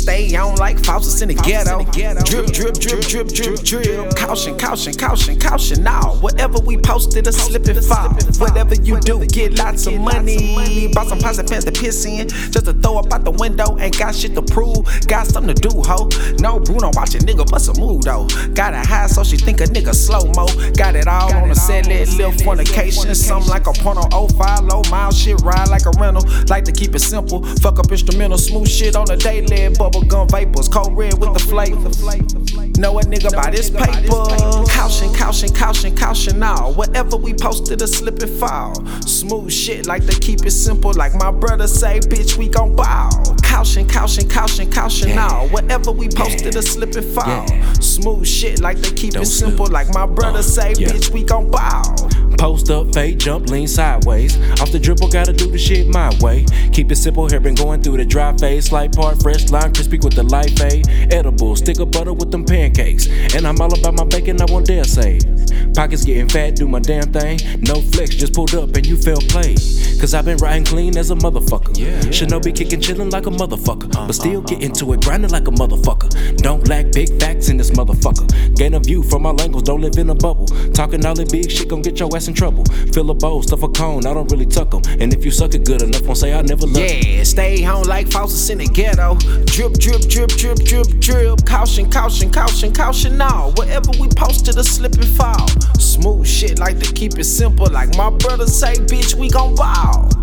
stay on like Faucets in the ghetto. Drip, drip, drip, drip, drip, drip. Caution, caution, caution, caution. Now, whatever we posted, a slip and fall. Whatever you do, get lots of money. Bought some pots and pans to piss in, just to throw up out the window. Ain't got shit to prove, got something to do, ho. No Bruno, watch a nigga bust a move though. Got it high so she think a nigga slow mo. Got it all on the set, that little fornication. Something like a porno 05, low mile shit ride like a rental. Like to keep it simple, fuck up instrumental, smooth shit on the day lead. Bubblegum vapors, cold red with the flavor. Know a nigga by this paper. Caution, caution, caution, caution all. Whatever we posted, a slip and fall. Smooth shit, like to keep it simple. Like my brother say, bitch, we gon' ball. Caution, caution, caution, caution all. Whatever we posted, a slip and fall. Smooth shit, like to keep it simple. Like my brother say, bitch, we gon' ball. Post up, fade, jump, lean sideways. Off the dribble, gotta do the shit my way. Keep it simple, here been going through the dry phase. Slight part, fresh line, crispy with the life, eh? Edible, stick of butter with them pancakes. And I'm all about my bacon, I won't dare say. Pockets getting fat, do my damn thing. No flex, just pulled up and you fail play. Cause I've been riding clean as a motherfucker. Shinobi kicking, chilling like a motherfucker. But still get into it, grinding like a motherfucker. Don't lack big facts in this motherfucker. Gain a view from all angles, don't live in a bubble. Talking all that big shit, gon' get your ass in trouble. Fill a bowl, stuff a cone, I don't really tuck them. And if you suck it good enough, won't say I never love it. Yeah, stay home like Faucets in the ghetto. Drip, drip, drip, drip, drip, drip. Caution, caution, caution, caution all. Whatever we posted, a slip and fall. Smooth shit, like to keep it simple. Like my brother say, bitch, we gon' ball.